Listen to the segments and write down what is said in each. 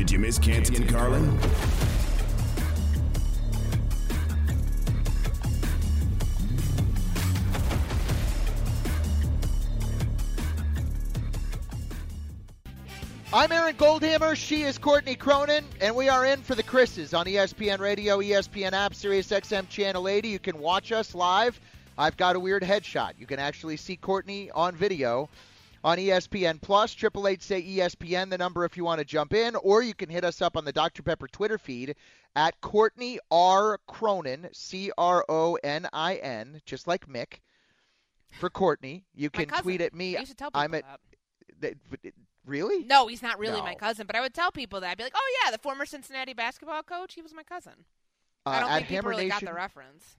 Did you miss Canty and Carlin? I'm Aaron Goldhammer, she is Courtney Cronin, and we are in for the Chris's on ESPN Radio, ESPN app, SiriusXM Channel 80. You can watch us live. I've got a weird headshot. You can actually see Courtney on video on ESPN Plus. 888-SAY-ESPN, the number if you want to jump in, or you can hit us up on the Dr. Pepper Twitter feed at Courtney R. Cronin, C-R-O-N-I-N, just like Mick, for Courtney. You can tweet at me. You should tell people that. Really? No, he's not really my cousin, but I would tell people that. I'd be like, oh, yeah, the former Cincinnati basketball coach, he was my cousin. I don't think people really got the reference.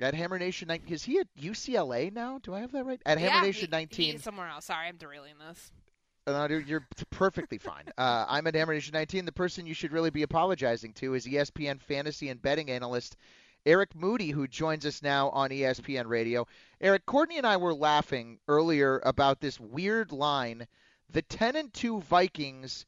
At Hammer Nation 19, is he at UCLA now? Do I have that right? At Hammer Nation 19. He's somewhere else. Sorry, I'm derailing this. No, you're perfectly fine. I'm at Hammer Nation 19. The person you should really be apologizing to is ESPN fantasy and betting analyst Eric Moody, who joins us now on ESPN Radio. Eric, Courtney and I were laughing earlier about this weird line. The 10-2 Vikings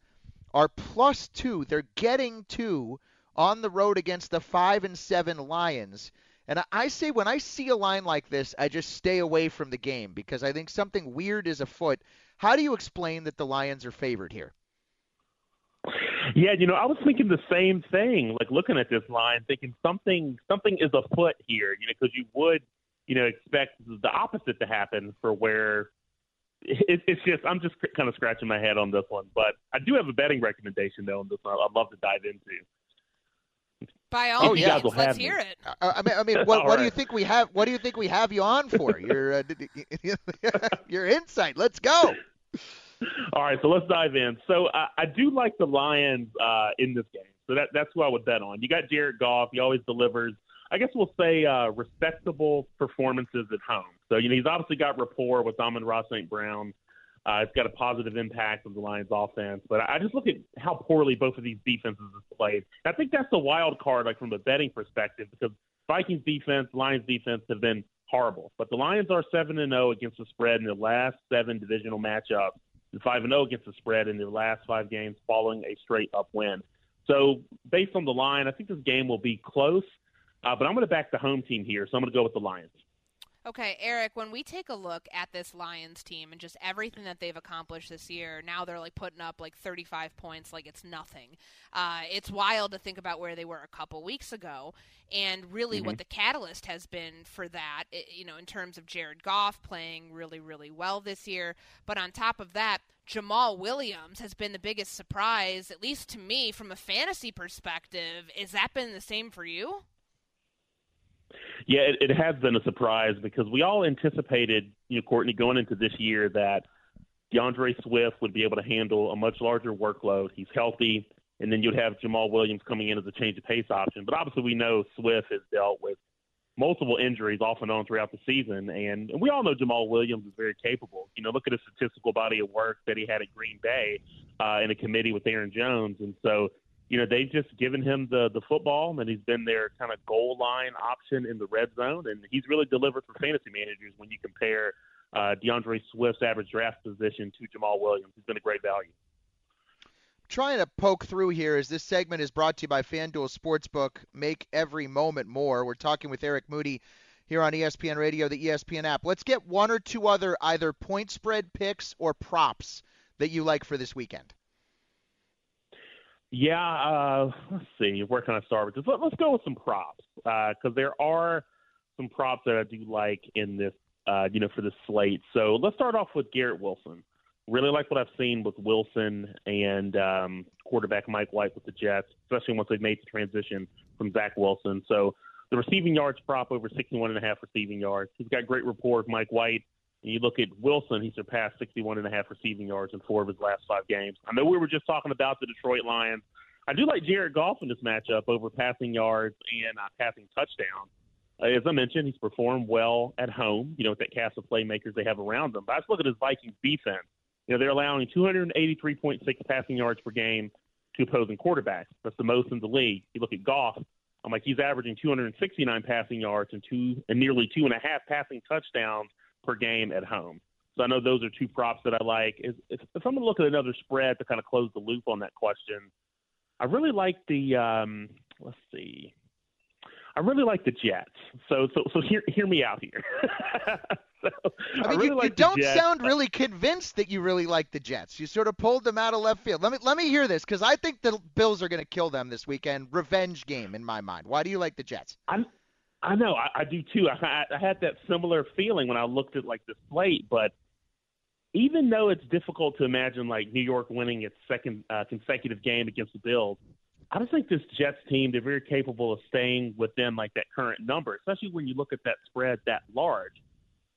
are +2. They're getting 2 on the road against the 5-7 Lions. And I say when I see a line like this, I just stay away from the game because I think something weird is afoot. How do you explain that the Lions are favored here? Yeah, I was thinking the same thing, like looking at this line, thinking something is afoot here, because you would, expect the opposite to happen for where – It's just, I'm just kind of scratching my head on this one, but I do have a betting recommendation though on this one. I'd love to dive into. By all means, let's hear it. I mean, what do you think we have? What do you think we have you on for? Your insight. Let's go. All right, so let's dive in. So I do like the Lions in this game, so that's who I would bet on. You got Jared Goff. He always delivers. I guess we'll say respectable performances at home. So, he's obviously got rapport with Amon-Ra St. Brown. It's got a positive impact on the Lions offense. But I just look at how poorly both of these defenses have played. And I think that's the wild card, like from a betting perspective, because Vikings defense, Lions defense have been horrible. But the Lions are 7-0 against the spread in their last 7 divisional matchups and 5-0 against the spread in their last 5 games following a straight-up win. So based on the line, I think this game will be close. But I'm going to back the home team here, so I'm going to go with the Lions. Okay, Eric, when we take a look at this Lions team and just everything that they've accomplished this year, now they're like putting up like 35 points like it's nothing. It's wild to think about where they were a couple weeks ago and really what the catalyst has been for that, in terms of Jared Goff playing really, really well this year. But on top of that, Jamal Williams has been the biggest surprise, at least to me, from a fantasy perspective. Has that been the same for you? Yeah, it has been a surprise because we all anticipated, Courtney, going into this year that DeAndre Swift would be able to handle a much larger workload. He's healthy, and then you'd have Jamal Williams coming in as a change of pace option. But obviously we know Swift has dealt with multiple injuries off and on throughout the season, and we all know Jamal Williams is very capable. Look at his statistical body of work that he had at Green Bay in a committee with Aaron Jones, and so – they've just given him the football, and he's been their kind of goal line option in the red zone, and he's really delivered for fantasy managers when you compare DeAndre Swift's average draft position to Jamal Williams. He's been a great value. Trying to poke through here as this segment is brought to you by FanDuel Sportsbook. Make every moment more. We're talking with Eric Moody here on ESPN Radio, the ESPN app. Let's get one or two other either point spread picks or props that you like for this weekend. Yeah, let's see. Where can I start with this? Let's go with some props because there are some props that I do like in this, for this slate. So let's start off with Garrett Wilson. Really like what I've seen with Wilson and quarterback Mike White with the Jets, especially once they've made the transition from Zach Wilson. So the receiving yards prop over 61.5 receiving yards. He's got great rapport with Mike White. And you look at Wilson, he surpassed 61.5 receiving yards in 4 of his last 5 games. I know we were just talking about the Detroit Lions. I do like Jared Goff in this matchup over passing yards and passing touchdowns. As I mentioned, he's performed well at home, with that cast of playmakers they have around them. But I just look at his Vikings defense. They're allowing 283.6 passing yards per game to opposing quarterbacks. That's the most in the league. You look at Goff, I'm like, he's averaging 269 passing yards and nearly 2.5 passing touchdowns per game at home. So I know those are two props that I like. If I'm going to look at another spread to kind of close the loop on that question, I really like the I really like the Jets. So hear me out here. You don't sound really convinced that you really like the Jets. You sort of pulled them out of left field. Let me hear this, because I think the Bills are going to kill them this weekend. Revenge game in my mind. Why do you like the Jets? I know I do too. I had that similar feeling when I looked at like the slate, but even though it's difficult to imagine like New York winning its second consecutive game against the Bills, I just think this Jets team, they're very capable of staying within like that current number, especially when you look at that spread that large.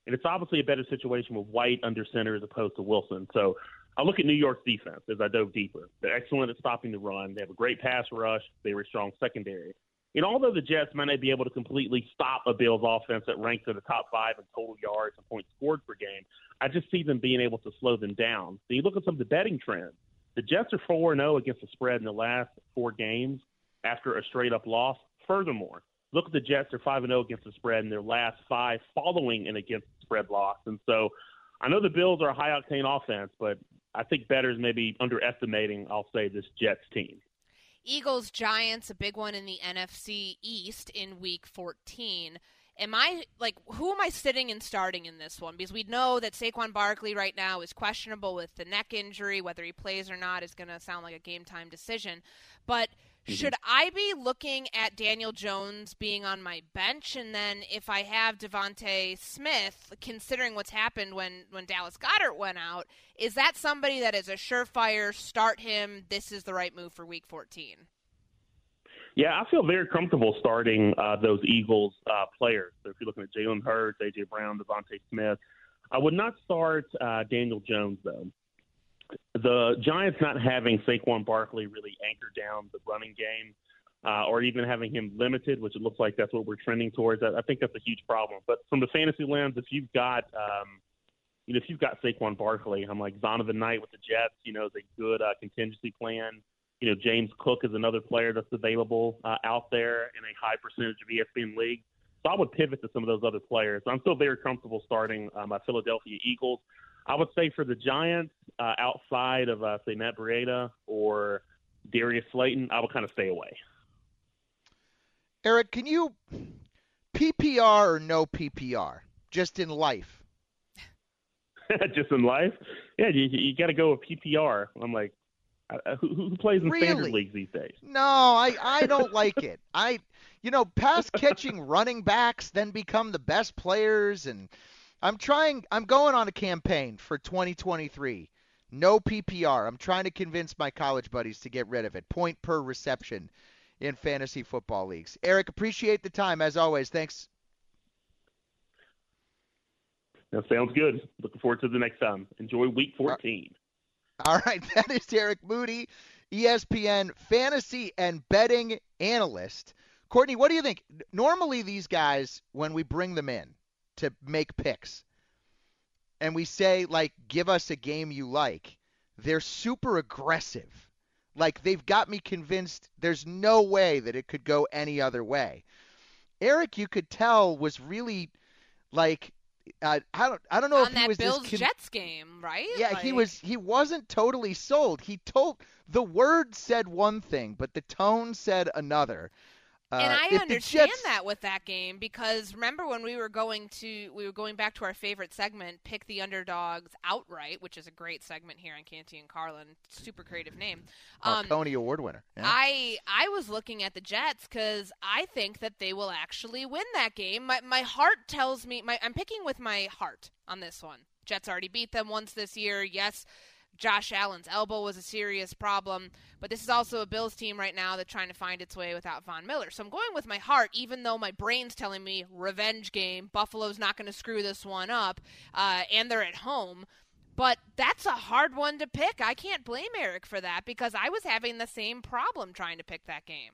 And it's obviously a better situation with White under center as opposed to Wilson. So I look at New York's defense as I dove deeper. They're excellent at stopping the run. They have a great pass rush. They were a strong secondary. And although the Jets might not be able to completely stop a Bills offense that ranks in the top five in total yards and points scored per game, I just see them being able to slow them down. So you look at some of the betting trends. The Jets are 4-0 against the spread in the last four games after a straight-up loss. Furthermore, look at the Jets are 5-0 against the spread in their last five following an against the spread loss. And so I know the Bills are a high-octane offense, but I think bettors may be underestimating, I'll say, this Jets team. Eagles, Giants, a big one in the NFC East in Week 14. Who am I sitting and starting in this one? Because we know that Saquon Barkley right now is questionable with the neck injury. Whether he plays or not is going to sound like a game-time decision. But should I be looking at Daniel Jones being on my bench? And then if I have Devontae Smith, considering what's happened when Dallas Goddard went out, is that somebody that is a surefire, start him, this is the right move for Week 14? Yeah, I feel very comfortable starting those Eagles players. So if you're looking at Jalen Hurts, A.J. Brown, Devontae Smith, I would not start Daniel Jones, though. The Giants not having Saquon Barkley really anchor down the running game or even having him limited, which it looks like that's what we're trending towards, I think that's a huge problem. But from the fantasy lens, if you've got Saquon Barkley, I'm like Zonovan Knight with the Jets, is a good contingency plan. James Cook is another player that's available out there in a high percentage of ESPN leagues. So I would pivot to some of those other players. I'm still very comfortable starting my Philadelphia Eagles. I would say for the Giants, outside of, say, Matt Breida or Darius Slayton, I would kind of stay away. Eric, can you PPR or no PPR just in life? Just in life? Yeah, you got to go with PPR. I'm like, who plays in standard leagues these days? No, I don't like it. Pass catching running backs then become the best players, and I'm going on a campaign for 2023. No PPR. I'm trying to convince my college buddies to get rid of it. Point per reception in fantasy football leagues. Eric, appreciate the time as always. Thanks. That sounds good. Looking forward to the next time. Enjoy Week 14. All right, that is Eric Moody, ESPN fantasy and betting analyst. Courtney, what do you think? Normally these guys, when we bring them in to make picks and we say, like, give us a game you like, they're super aggressive. Like, they've got me convinced there's no way that it could go any other way. Eric, you could tell, was really, like, I don't know if he was Bills Jets game, right? Yeah, like, he wasn't totally sold. He told the word said one thing, but the tone said another. And I understand that with that game, because remember when we were going back to our favorite segment, Pick the Underdogs Outright, which is a great segment here on Canty and Carlin, super creative name. Tony Award winner. Yeah. I was looking at the Jets because I think that they will actually win that game. My heart tells me I'm picking with my heart on this one. Jets already beat them once this year. Yes. Josh Allen's elbow was a serious problem, but this is also a Bills team right now that's trying to find its way without Von Miller. So I'm going with my heart, even though my brain's telling me revenge game, Buffalo's not going to screw this one up, and they're at home. But that's a hard one to pick. I can't blame Eric for that, because I was having the same problem trying to pick that game.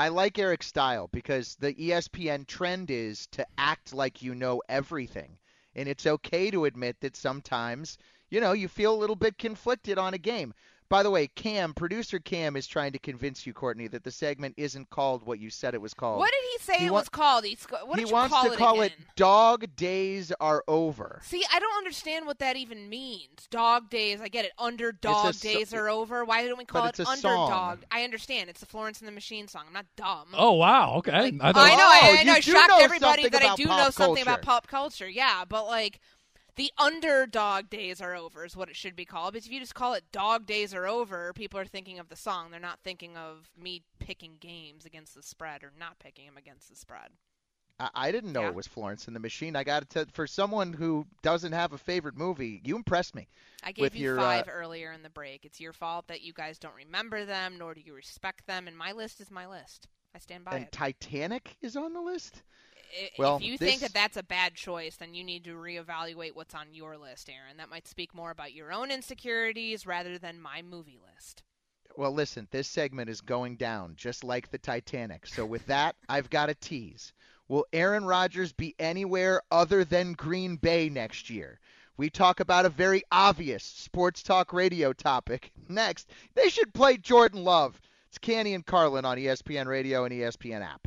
I like Eric's style, because the ESPN trend is to act like you know everything, and it's okay to admit that sometimes – you feel a little bit conflicted on a game. By the way, Cam, producer Cam, is trying to convince you, Courtney, that the segment isn't called what you said it was called. What did he say it was called? He wants to call it Dog Days Are Over. See, I don't understand what that even means. Dog Days, I get it. Underdog Days Are Over. Why don't we call it Underdog? Song. I understand. It's the Florence and the Machine song. I'm not dumb. Oh, wow. Okay. Like, I know. I shocked everybody that I do know something about pop culture. Yeah, but like... The Underdog Days Are Over is what it should be called. Because if you just call it Dog Days Are Over, people are thinking of the song. They're not thinking of me picking games against the spread or not picking them against the spread. I didn't know it was Florence and the Machine. I got to tell you, for someone who doesn't have a favorite movie, you impressed me. I gave you 5 earlier in the break. It's your fault that you guys don't remember them, nor do you respect them. And my list is my list. I stand by it. And Titanic is on the list? Well, if you think that that's a bad choice, then you need to reevaluate what's on your list, Aaron. That might speak more about your own insecurities rather than my movie list. Well, listen, this segment is going down just like the Titanic. So with that, I've got a tease. Will Aaron Rodgers be anywhere other than Green Bay next year? We talk about a very obvious sports talk radio topic. Next, they should play Jordan Love. It's Canty and Carlin on ESPN Radio and ESPN app.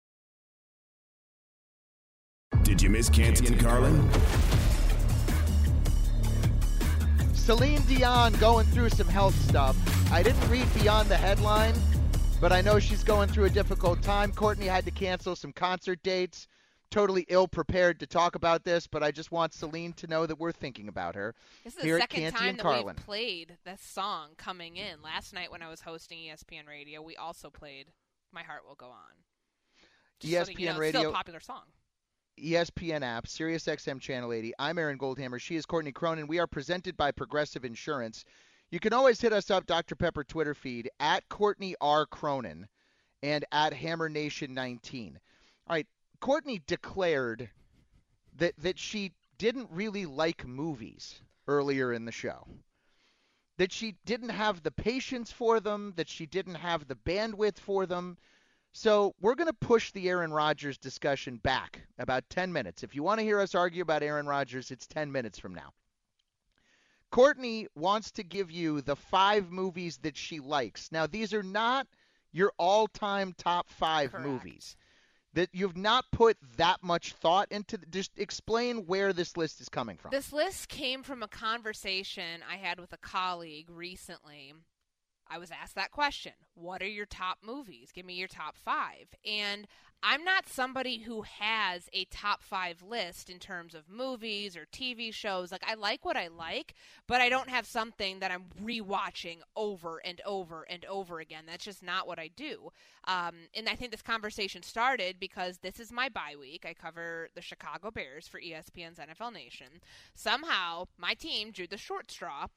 Did you miss Canty and Carlin? Celine Dion going through some health stuff. I didn't read beyond the headline, but I know she's going through a difficult time. Courtney had to cancel some concert dates. Totally ill-prepared to talk about this, but I just want Celine to know that we're thinking about her. This is the second time that we've played this song coming in. Last night when I was hosting ESPN Radio, we also played My Heart Will Go On. Just ESPN Radio. It's still a popular song. ESPN app, SiriusXM Channel 80. I'm Aaron Goldhammer. She is Courtney Cronin. We are presented by Progressive Insurance. You can always hit us up, Dr. Pepper Twitter feed, at Courtney R. Cronin and at Hammer Nation 19. All right, Courtney declared that she didn't really like movies earlier in the show, that she didn't have the patience for them, that she didn't have the bandwidth for them. So we're going to push the Aaron Rodgers discussion back about 10 minutes. If you want to hear us argue about Aaron Rodgers, it's 10 minutes from now. Courtney wants to give you the 5 movies that she likes. Now, these are not your all-time top 5 Correct. Movies. That you've not put that much thought into. Just explain where this list is coming from. This list came from a conversation I had with a colleague recently. I was asked that question. What are your top movies? Give me your top 5. And I'm not somebody who has a top 5 list in terms of movies or TV shows. Like, I like what I like, but I don't have something that I'm rewatching over and over and over again. That's just not what I do. And I think this conversation started because this is my bye week. I cover the Chicago Bears for ESPN's NFL Nation. Somehow, my team drew the short straw,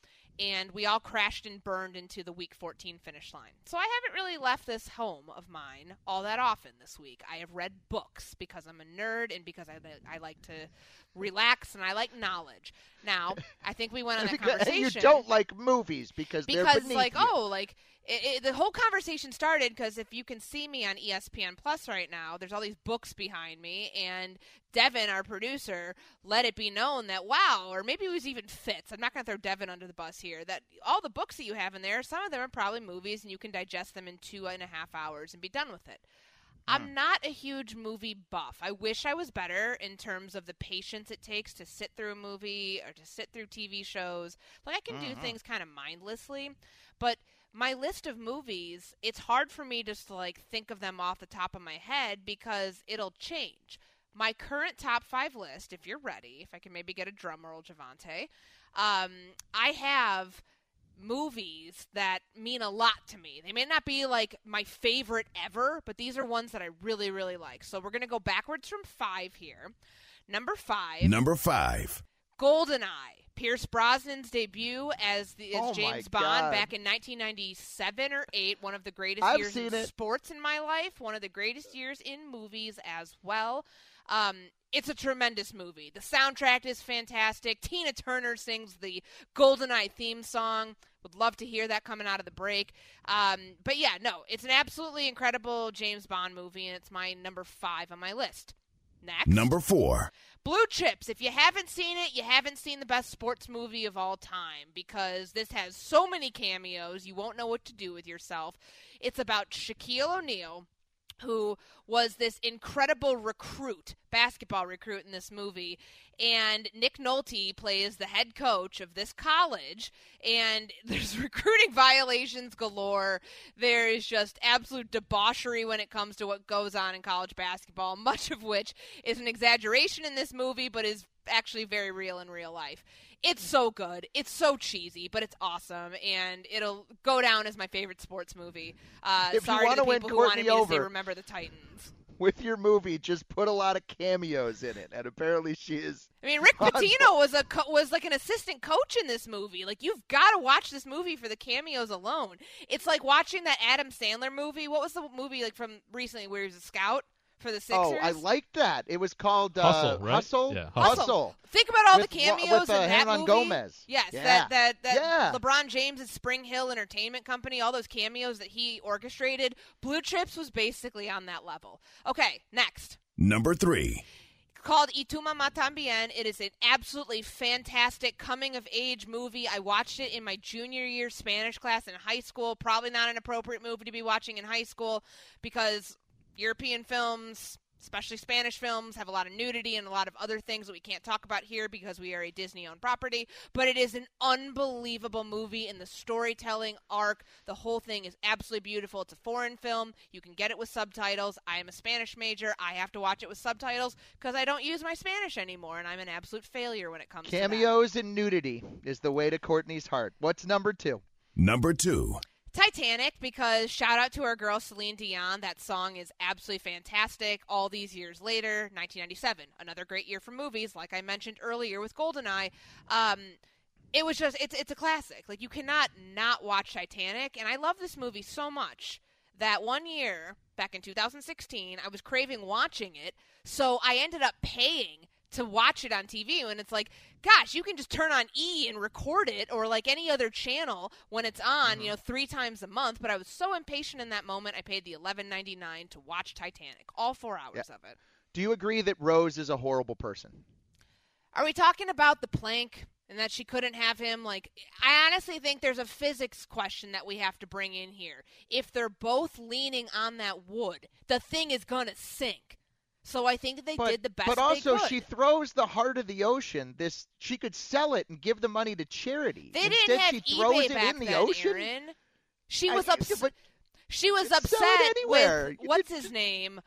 and we all crashed and burned into the Week 14 finish line. So I haven't really left this home of mine all that often this week. I have read books because I'm a nerd and because I like to relax and I like knowledge. Now, I think we went on that conversation. You don't like movies because they're beneath you. The whole conversation started because if you can see me on ESPN Plus right now, there's all these books behind me, and Devin, our producer, let it be known that, wow, or maybe it was even Fitz. I'm not going to throw Devin under the bus here, that all the books that you have in there, some of them are probably movies, and you can digest them in 2.5 hours and be done with it. I'm not a huge movie buff. I wish I was better in terms of the patience it takes to sit through a movie or to sit through TV shows. Like, I can do things kind of mindlessly, but my list of movies, it's hard for me just to, like, think of them off the top of my head because it'll change. My current top 5 list, if you're ready, if I can maybe get a drum roll, Javante, I have movies that mean a lot to me. They may not be, like, my favorite ever, but these are ones that I really, really like. So we're going to go backwards from 5 here. Number five. GoldenEye. Pierce Brosnan's debut as James Bond back in 1997 or 8, one of the greatest years in sports in my life, one of the greatest years in movies as well. It's a tremendous movie. The soundtrack is fantastic. Tina Turner sings the GoldenEye theme song. Would love to hear that coming out of the break. But yeah, no, it's an absolutely incredible James Bond movie, and it's my number 5 on my list. Next. Number 4. Blue Chips. If you haven't seen it, you haven't seen the best sports movie of all time because this has so many cameos, you won't know what to do with yourself. It's about Shaquille O'Neal, who was this incredible basketball recruit in this movie, and Nick Nolte plays the head coach of this college, and there's recruiting violations galore. There is just absolute debauchery when it comes to what goes on in college basketball, much of which is an exaggeration in this movie but is actually very real in real life. It's so good. It's so cheesy, but it's awesome, and it'll go down as my favorite sports movie. Sorry to the people who wanted me to say Remember the Titans. With your movie, just put a lot of cameos in it, and apparently she is. I mean, Rick Pitino was like an assistant coach in this movie. Like, you've got to watch this movie for the cameos alone. It's like watching that Adam Sandler movie. What was the movie like from recently where he was a scout? For the Sixers? Oh, I like that. It was called Hustle, right? Hustle? Yeah, Hustle. Think about all the cameos with, in that movie. Gomez. Yes, yeah. That LeBron James and Spring Hill Entertainment Company, all those cameos that he orchestrated. Blue Chips was basically on that level. Okay, next. Number 3. Called Y Tu Mamá También. It is an absolutely fantastic coming-of-age movie. I watched it in my junior year Spanish class in high school. Probably not an appropriate movie to be watching in high school because European films, especially Spanish films, have a lot of nudity and a lot of other things that we can't talk about here because we are a Disney-owned property. But it is an unbelievable movie, and the storytelling arc, the whole thing is absolutely beautiful. It's a foreign film. You can get it with subtitles. I am a Spanish major. I have to watch it with subtitles because I don't use my Spanish anymore, and I'm an absolute failure when it comes to cameos and nudity is the way to Courtney's heart. What's number 2? Number 2. Titanic, because shout out to our girl Celine Dion. That song is absolutely fantastic. All these years later, 1997, another great year for movies, like I mentioned earlier with GoldenEye. It was just, it's a classic. Like, you cannot not watch Titanic, and I love this movie so much that one year, back in 2016, I was craving watching it, so I ended up paying to watch it on TV, and it's like, gosh, you can just turn on E and record it, or like any other channel when it's on, you know, 3 times a month. But I was so impatient in that moment, I paid the $11.99 to watch Titanic, all 4 hours of it. Do you agree that Rose is a horrible person? Are we talking about the plank and that she couldn't have him? Like, I honestly think there's a physics question that we have to bring in here. If they're both leaning on that wood, the thing is going to sink. So I think they did the best they could. But also, she throws the heart of the ocean. This, she could sell it and give the money to charity. They didn't have eBay back then, Aaron. She was upset with what's his name,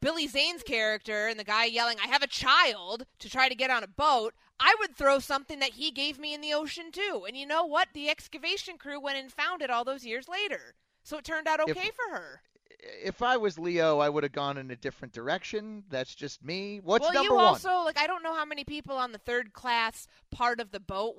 Billy Zane's character, and the guy yelling, "I have a child," to try to get on a boat. I would throw something that he gave me in the ocean too. And you know what? The excavation crew went and found it all those years later. So it turned out okay for her. If I was Leo, I would have gone in a different direction. That's just me. What's number one? I don't know how many people on the third class part of the boat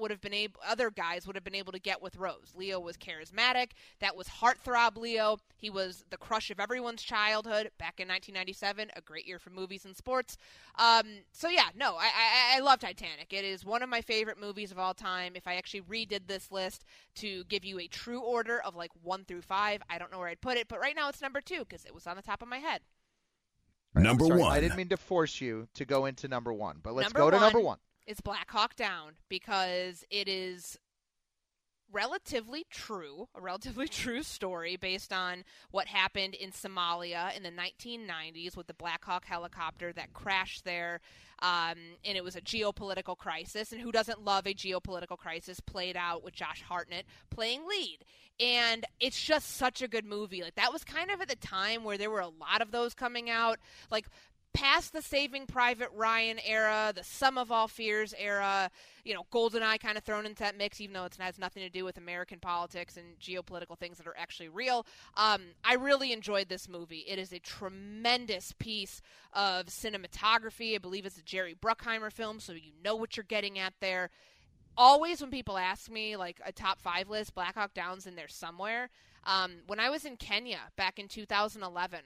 other guys would have been able to get with Rose. Leo was charismatic. That was heartthrob Leo. He was the crush of everyone's childhood back in 1997, a great year for movies and sports. I love Titanic. It is one of my favorite movies of all time. If I actually redid this list to give you a true order of 1 through 5, I don't know where I'd put it, but right now it's number 2 because it was on the top of my head. Number one. I didn't mean to force you to go into number 1, but let's go to number 1. It's Black Hawk Down because it is a relatively true story based on what happened in Somalia in the 1990s with the Black Hawk helicopter that crashed there, and it was a geopolitical crisis, and who doesn't love a geopolitical crisis played out with Josh Hartnett playing lead. And it's just such a good movie. Like, that was kind of at the time where there were a lot of those coming out, like past the Saving Private Ryan era, the Sum of All Fears era, you know, GoldenEye kind of thrown into that mix, even though it has nothing to do with American politics and geopolitical things that are actually real. I really enjoyed this movie. It is a tremendous piece of cinematography. I believe it's a Jerry Bruckheimer film, so you know what you're getting at there. Always when people ask me, like, a top five list, Black Hawk Down's in there somewhere. When I was in Kenya back in 2011,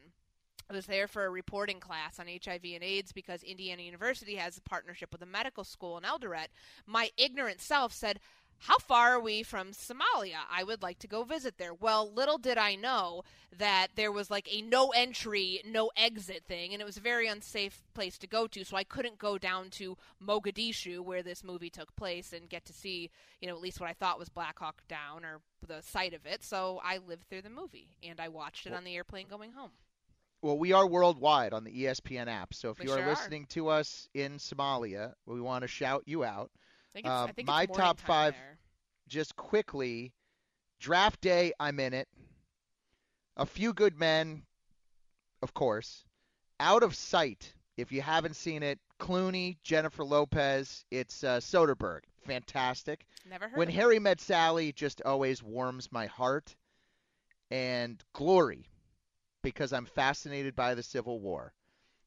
I was there for a reporting class on HIV and AIDS because Indiana University has a partnership with a medical school in Eldoret. My ignorant self said, how far are we from Somalia? I would like to go visit there. Well, little did I know that there was like a no entry, no exit thing, and it was a very unsafe place to go to, so I couldn't go down to Mogadishu where this movie took place and get to see, you know, at least what I thought was Black Hawk Down or the site of it. So I lived through the movie, and I watched it on the airplane going home. Well, we are worldwide on the ESPN app, so if you are listening to us in Somalia, we want to shout you out. I think my top five, there. Just quickly, Draft Day, I'm in it. A Few Good Men, of course. Out of Sight, if you haven't seen it, Clooney, Jennifer Lopez, it's Soderbergh. Fantastic. Never heard. When Harry Met Sally just always warms my heart. And Glory, because I'm fascinated by the Civil War,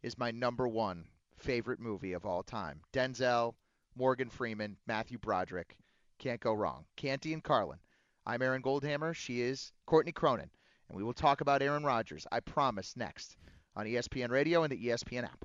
is my number one favorite movie of all time. Denzel, Morgan Freeman, Matthew Broderick. Can't go wrong. Canty and Carlin. I'm Aaron Goldhammer. She is Courtney Cronin. And we will talk about Aaron Rodgers, I promise, next on ESPN Radio and the ESPN app.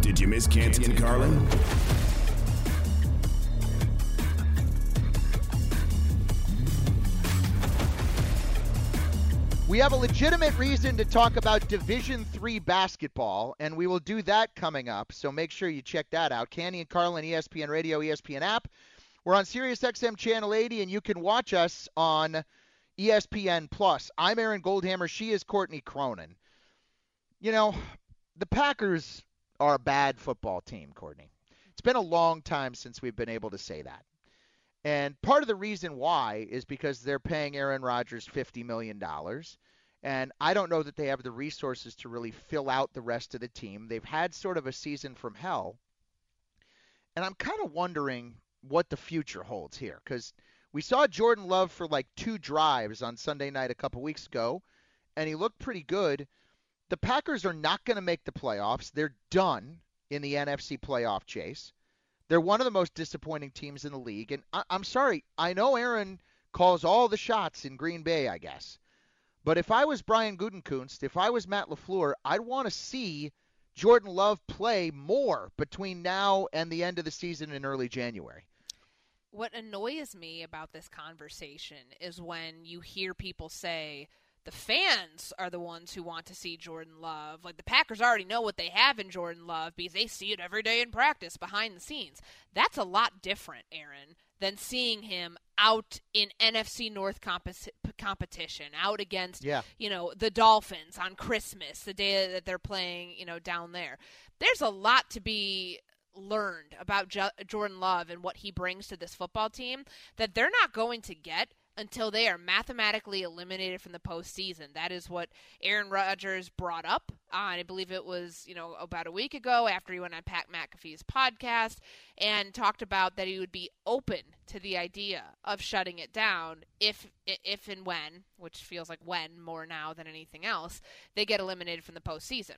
Did you miss Canty and Carlin? We have a legitimate reason to talk about Division III basketball, and we will do that coming up, so make sure you check that out. Canty and Carlin, ESPN Radio, ESPN app. We're on SiriusXM Channel 80, and you can watch us on ESPN Plus. I'm Aaron Goldhammer. She is Courtney Cronin. You know, the Packers are a bad football team, Courtney. It's been a long time since we've been able to say that. And part of the reason why is because they're paying Aaron Rodgers $50 million. And I don't know that they have the resources to really fill out the rest of the team. They've had sort of a season from hell. And I'm kind of wondering what the future holds here, because we saw Jordan Love for like two drives on Sunday night a couple weeks ago, and he looked pretty good. The Packers are not going to make the playoffs. They're done in the NFC playoff chase. They're one of the most disappointing teams in the league. And I'm sorry, I know Aaron calls all the shots in Green Bay, I guess. But if I was Brian Gutekunst, if I was Matt LaFleur, I'd want to see Jordan Love play more between now and the end of the season in early January. What annoys me about this conversation is when you hear people say, the fans are the ones who want to see Jordan Love. Like, the Packers already know what they have in Jordan Love because they see it every day in practice behind the scenes. That's a lot different, Aaron, than seeing him out in NFC North competition, out against, you know, the Dolphins on Christmas, the day that they're playing, you know, down there. There's a lot to be learned about Jordan Love and what he brings to this football team that they're not going to get until they are mathematically eliminated from the postseason. That is what Aaron Rodgers brought up on, I believe it was, about a week ago after he went on Pat McAfee's podcast and talked about that he would be open to the idea of shutting it down if and when, which feels like when more now than anything else, they get eliminated from the postseason.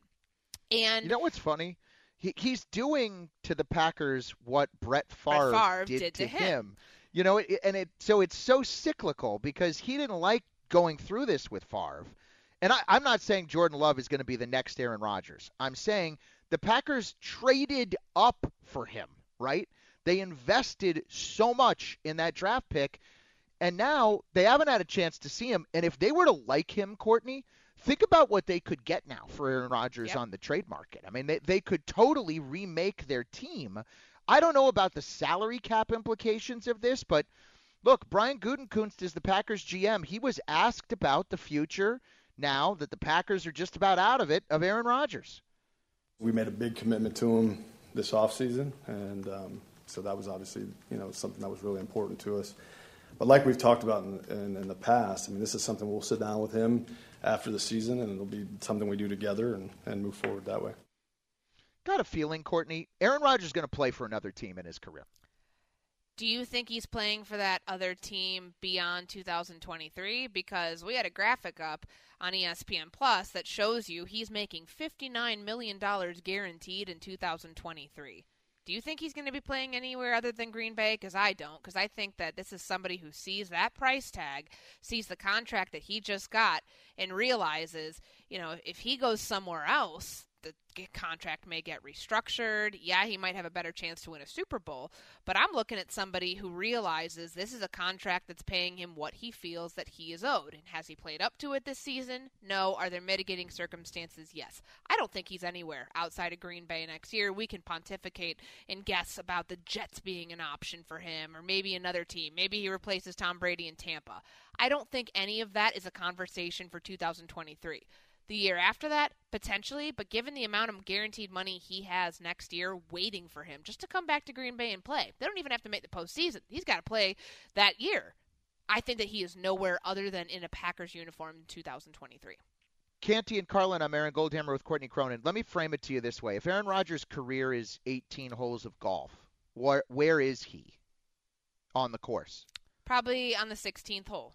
And you know what's funny? He's doing to the Packers what Brett Favre did to him. So it's so cyclical because he didn't like going through this with Favre. And I'm not saying Jordan Love is going to be the next Aaron Rodgers. I'm saying the Packers traded up for him, right? They invested so much in that draft pick, and now they haven't had a chance to see him. And if they were to like him, Courtney, think about what they could get now for Aaron Rodgers on the trade market. I mean, they could totally remake their team. I don't know about the salary cap implications of this, but look, Brian Gutekunst is the Packers GM. He was asked about the future now that the Packers are just about out of it, of Aaron Rodgers. We made a big commitment to him this offseason, and so that was obviously, something that was really important to us. But like we've talked about in the past, I mean, this is something we'll sit down with him after the season, and it'll be something we do together and move forward that way. Got a feeling, Courtney, Aaron Rodgers is going to play for another team in his career. Do you think he's playing for that other team beyond 2023? Because we had a graphic up on ESPN Plus that shows you he's making $59 million guaranteed in 2023. Do you think he's going to be playing anywhere other than Green Bay? Because I don't, because I think that this is somebody who sees that price tag, sees the contract that he just got, and realizes, if he goes somewhere else, the contract may get restructured. Yeah, he might have a better chance to win a Super Bowl, but I'm looking at somebody who realizes this is a contract that's paying him what he feels that he is owed. And has he played up to it this season? No. Are there mitigating circumstances? Yes. I don't think he's anywhere outside of Green Bay next year. We can pontificate and guess about the Jets being an option for him, or maybe another team. Maybe he replaces Tom Brady in Tampa. I don't think any of that is a conversation for 2023. The year after that, potentially, but given the amount of guaranteed money he has next year waiting for him just to come back to Green Bay and play, they don't even have to make the postseason. He's got to play that year. I think that he is nowhere other than in a Packers uniform in 2023. Canty and Carlin, I'm Aaron Goldhammer with Courtney Cronin. Let me frame it to you this way. If Aaron Rodgers' career is 18 holes of golf, where is he on the course? Probably on the 16th hole.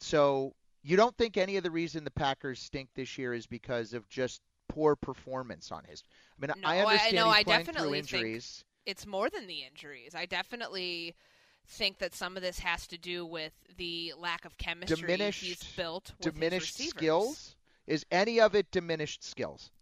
So you don't think any of the reason the Packers stink this year is because of just poor performance on his – I mean, no, I understand he's playing through injuries. It's more than the injuries. I definitely think that some of this has to do with the lack of chemistry he's built with diminished his receivers. Skills? Is any of it diminished skills?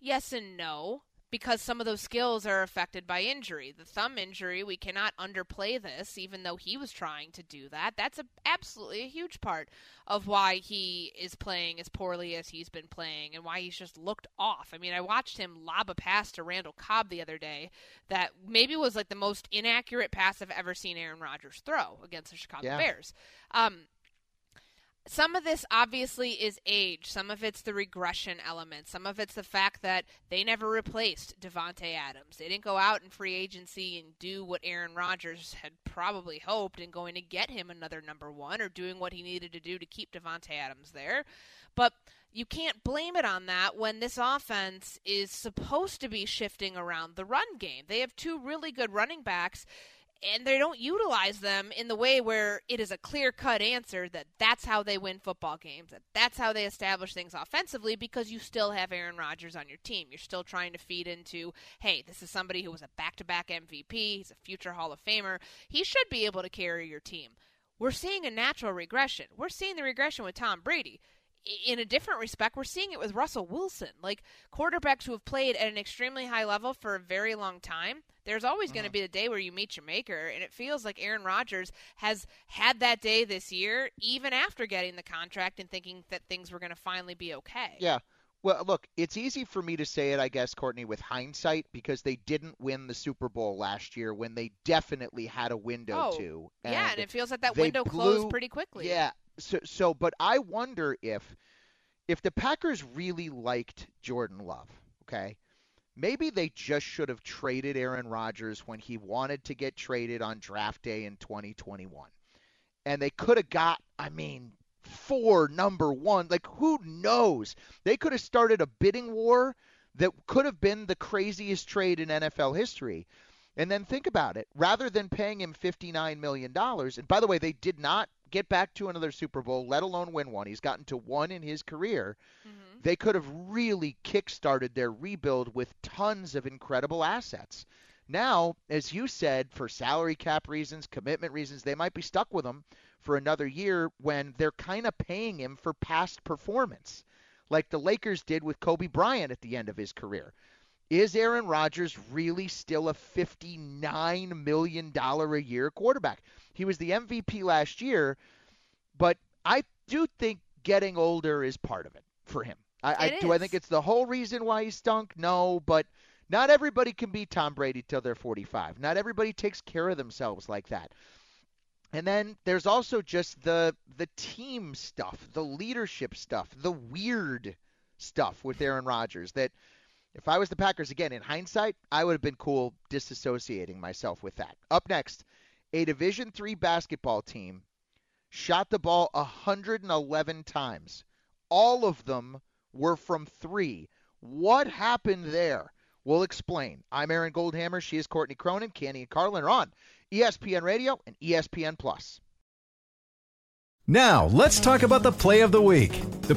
Yes and no, because some of those skills are affected by injury. The thumb injury, we cannot underplay this, even though he was trying to do that. That's absolutely a huge part of why he is playing as poorly as he's been playing and why he's just looked off. I mean, I watched him lob a pass to Randall Cobb the other day that maybe was like the most inaccurate pass I've ever seen Aaron Rodgers throw against the Chicago Bears. Some of this obviously is age. Some of it's the regression element. Some of it's the fact that they never replaced Devontae Adams. They didn't go out in free agency and do what Aaron Rodgers had probably hoped in going to get him another number one or doing what he needed to do to keep Devontae Adams there. But you can't blame it on that when this offense is supposed to be shifting around the run game. They have two really good running backs, and they don't utilize them in the way where it is a clear-cut answer that that's how they win football games, that that's how they establish things offensively, because you still have Aaron Rodgers on your team. You're still trying to feed into, hey, this is somebody who was a back-to-back MVP. He's a future Hall of Famer. He should be able to carry your team. We're seeing a natural regression. We're seeing the regression with Tom Brady. In a different respect, we're seeing it with Russell Wilson. Like, quarterbacks who have played at an extremely high level for a very long time, there's always going to be the day where you meet your maker, and it feels like Aaron Rodgers has had that day this year, even after getting the contract and thinking that things were going to finally be okay. Yeah. Well, look, it's easy for me to say it, I guess, Courtney, with hindsight, because they didn't win the Super Bowl last year when they definitely had a window to. And yeah, and it feels like that window closed pretty quickly. Yeah. So, but I wonder if the Packers really liked Jordan Love, okay, Maybe they just should have traded Aaron Rodgers when he wanted to get traded on draft day in 2021. And they could have got, I mean, 4 number 1. Like, who knows? They could have started a bidding war that could have been the craziest trade in NFL history. And then think about it. Rather than paying him $59 million, and by the way, they did not get back to another Super Bowl, let alone win one. He's gotten to one in his career. Mm-hmm. They could have really kickstarted their rebuild with tons of incredible assets. Now, as you said, for salary cap reasons, commitment reasons, they might be stuck with him for another year when they're kind of paying him for past performance, like the Lakers did with Kobe Bryant at the end of his career. Is Aaron Rodgers really still a $59 million a year quarterback? He was the MVP last year, but I do think getting older is part of it for him. I think it's the whole reason why he stunk? No, but not everybody can be Tom Brady till they're 45. Not everybody takes care of themselves like that. And then there's also just the team stuff, the leadership stuff, the weird stuff with Aaron Rodgers that if I was the Packers, again, in hindsight, I would have been cool disassociating myself with that. Up next, a Division III basketball team shot the ball 111 times. All of them were from 3. What happened there? We'll explain. I'm Aaron Goldhammer. She is Courtney Cronin. Candy and Carlin are on ESPN Radio and ESPN Plus. Now, let's talk about the play of the week. The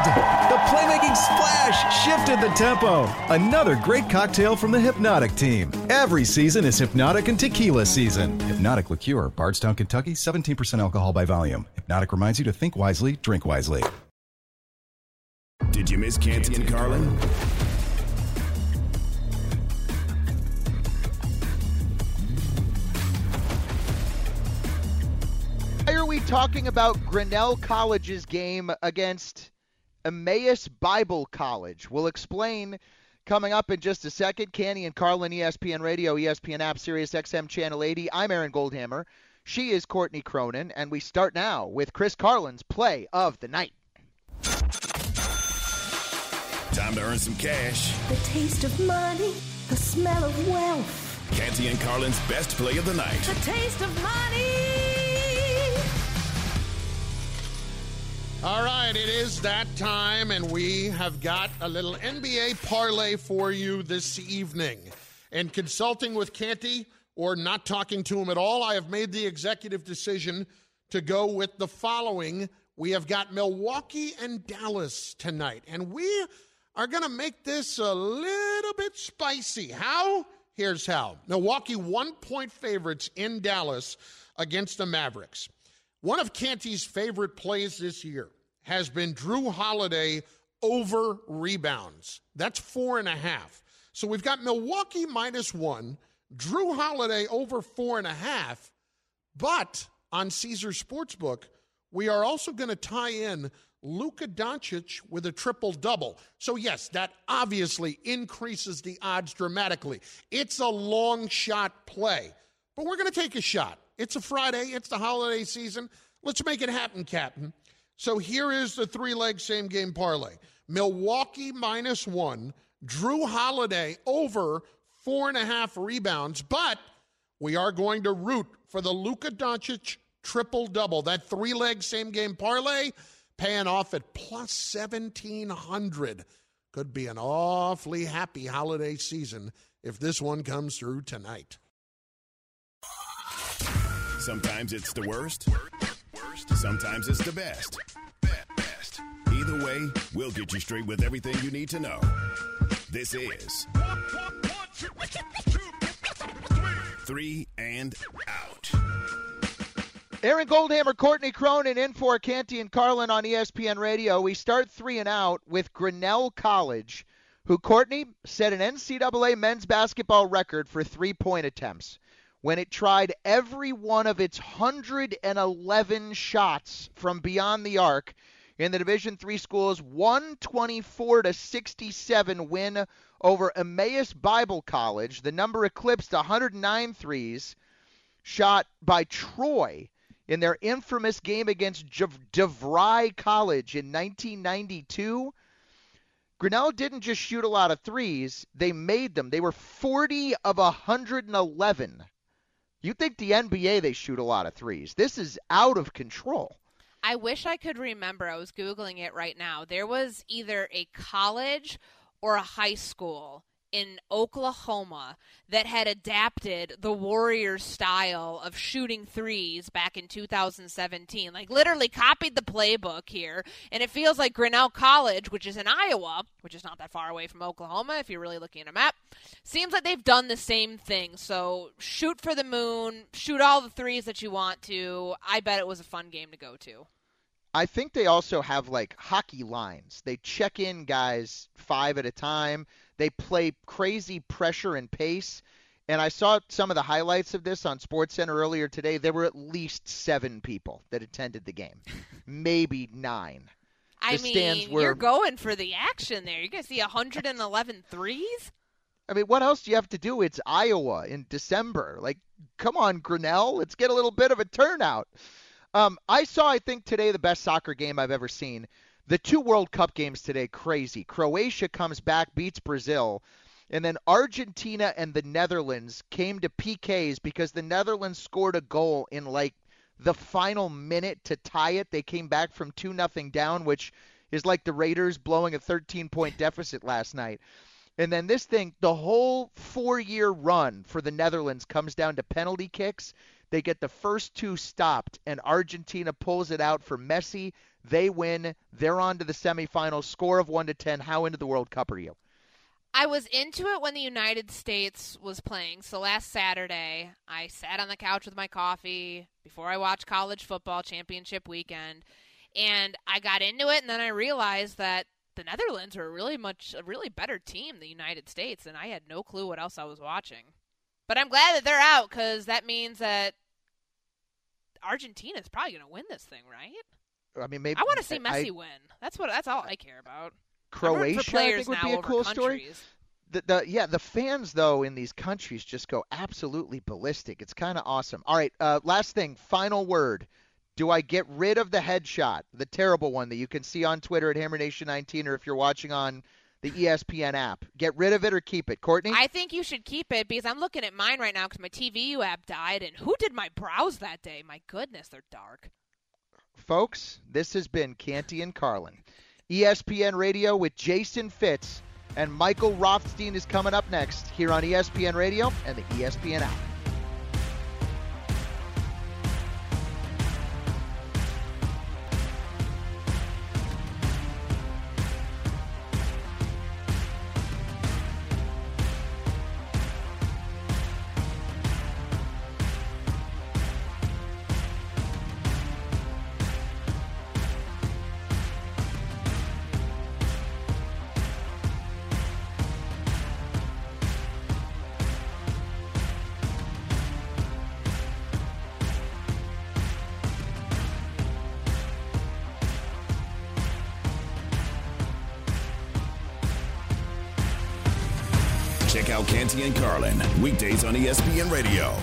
The playmaking splash shifted the tempo. Another great cocktail from the Hypnotic team. Every season is Hypnotic and Tequila season. Hypnotic Liqueur, Bardstown, Kentucky, 17% alcohol by volume. Hypnotic reminds you to think wisely, drink wisely. Did you miss Canty and Carlin? Why are we talking about Grinnell College's game against Emmaus Bible College? We'll explain coming up in just a second. Canty and Carlin, ESPN Radio, ESPN App, SiriusXM Channel 80. I'm Aaron Goldhammer. She is Courtney Cronin, and we start now with Chris Carlin's Play of the Night. Time to earn some cash. The taste of money, the smell of wealth. Canty and Carlin's best play of the night. The taste of money. All right, it is that time, and we have got a little NBA parlay for you this evening. And consulting with Canty or not talking to him at all, I have made the executive decision to go with the following. We have got Milwaukee and Dallas tonight, and we are going to make this a little bit spicy. How? Here's how. Milwaukee 1-point favorites in Dallas against the Mavericks. One of Canty's favorite plays this year has been Drew Holiday over rebounds. That's 4.5. So we've got Milwaukee -1, Drew Holiday over 4.5, but on Caesar Sportsbook, we are also going to tie in Luka Doncic with a triple-double. So yes, that obviously increases the odds dramatically. It's a long shot play, but we're going to take a shot. It's a Friday. It's the holiday season. Let's make it happen, Captain. So here is the three-leg same-game parlay. Milwaukee -1, Drew Holiday over 4.5 rebounds, but we are going to root for the Luka Doncic triple-double. That three-leg same-game parlay paying off at plus 1,700. Could be an awfully happy holiday season if this one comes through tonight. Sometimes it's the worst. Sometimes it's the best. Either way, we'll get you straight with everything you need to know. This is 3 and Out. Aaron Goldhammer, Courtney Cronin, in for Canty and Carlin on ESPN Radio. We start 3 and Out with Grinnell College, who, Courtney, set an NCAA men's basketball record for three-point attempts when it tried every one of its 111 shots from beyond the arc in the Division III schools, 124-67 win over Emmaus Bible College. The number eclipsed 109 threes shot by Troy in their infamous game against DeVry College in 1992. Grinnell didn't just shoot a lot of threes, they made them. They were 40 of 111. You think the NBA, they shoot a lot of threes. This is out of control. I wish I could remember. I was Googling it right now. There was either a college or a high school in Oklahoma that had adapted the Warriors style of shooting threes back in 2017, like literally copied the playbook here. And it feels like Grinnell College, which is in Iowa, which is not that far away from Oklahoma if you're really looking at a map, seems like they've done the same thing. So shoot for the moon, shoot all the threes that you want to. I bet it was a fun game to go to. I think they also have like hockey lines. They check in guys five at a time. They play crazy pressure and pace. And I saw some of the highlights of this on SportsCenter earlier today. There were at least 7 people that attended the game, maybe 9. I mean, you're going for the action there. You're going to see 111 threes? I mean, what else do you have to do? It's Iowa in December. Like, come on, Grinnell. Let's get a little bit of a turnout. I saw, I think, today the best soccer game I've ever seen. The 2 World Cup games today, crazy. Croatia comes back, beats Brazil, and then Argentina and the Netherlands came to PKs because the Netherlands scored a goal in, like, the final minute to tie it. They came back from 2-0 down, which is like the Raiders blowing a 13-point deficit last night. And then this thing, the whole 4-year run for the Netherlands comes down to penalty kicks. They get the first 2 stopped, and Argentina pulls it out for Messi. They win. They're on to the semifinals. Score of 1-10. How into the World Cup are you? I was into it when the United States was playing. So last Saturday, I sat on the couch with my coffee before I watched college football championship weekend, and I got into it, and then I realized that the Netherlands were a really better team than the United States, and I had no clue what else I was watching. But I'm glad that they're out because that means that Argentina's probably going to win this thing, right? I mean, maybe I want to see Messi win. That's all I care about. Croatia, I think, would be a cool story. The fans though in these countries just go absolutely ballistic. It's kind of awesome. All right, last thing, final word. Do I get rid of the headshot, the terrible one that you can see on Twitter at HammerNation19, or if you're watching on the ESPN app? Get rid of it or keep it, Courtney? I think you should keep it because I'm looking at mine right now because my TVU app died. And who did my brows that day? My goodness, they're dark. Folks, this has been Canty and Carlin. ESPN Radio with Jason Fitz and Michael Rothstein is coming up next here on ESPN Radio and the ESPN app. Check out Canty and Carlin, weekdays on ESPN Radio.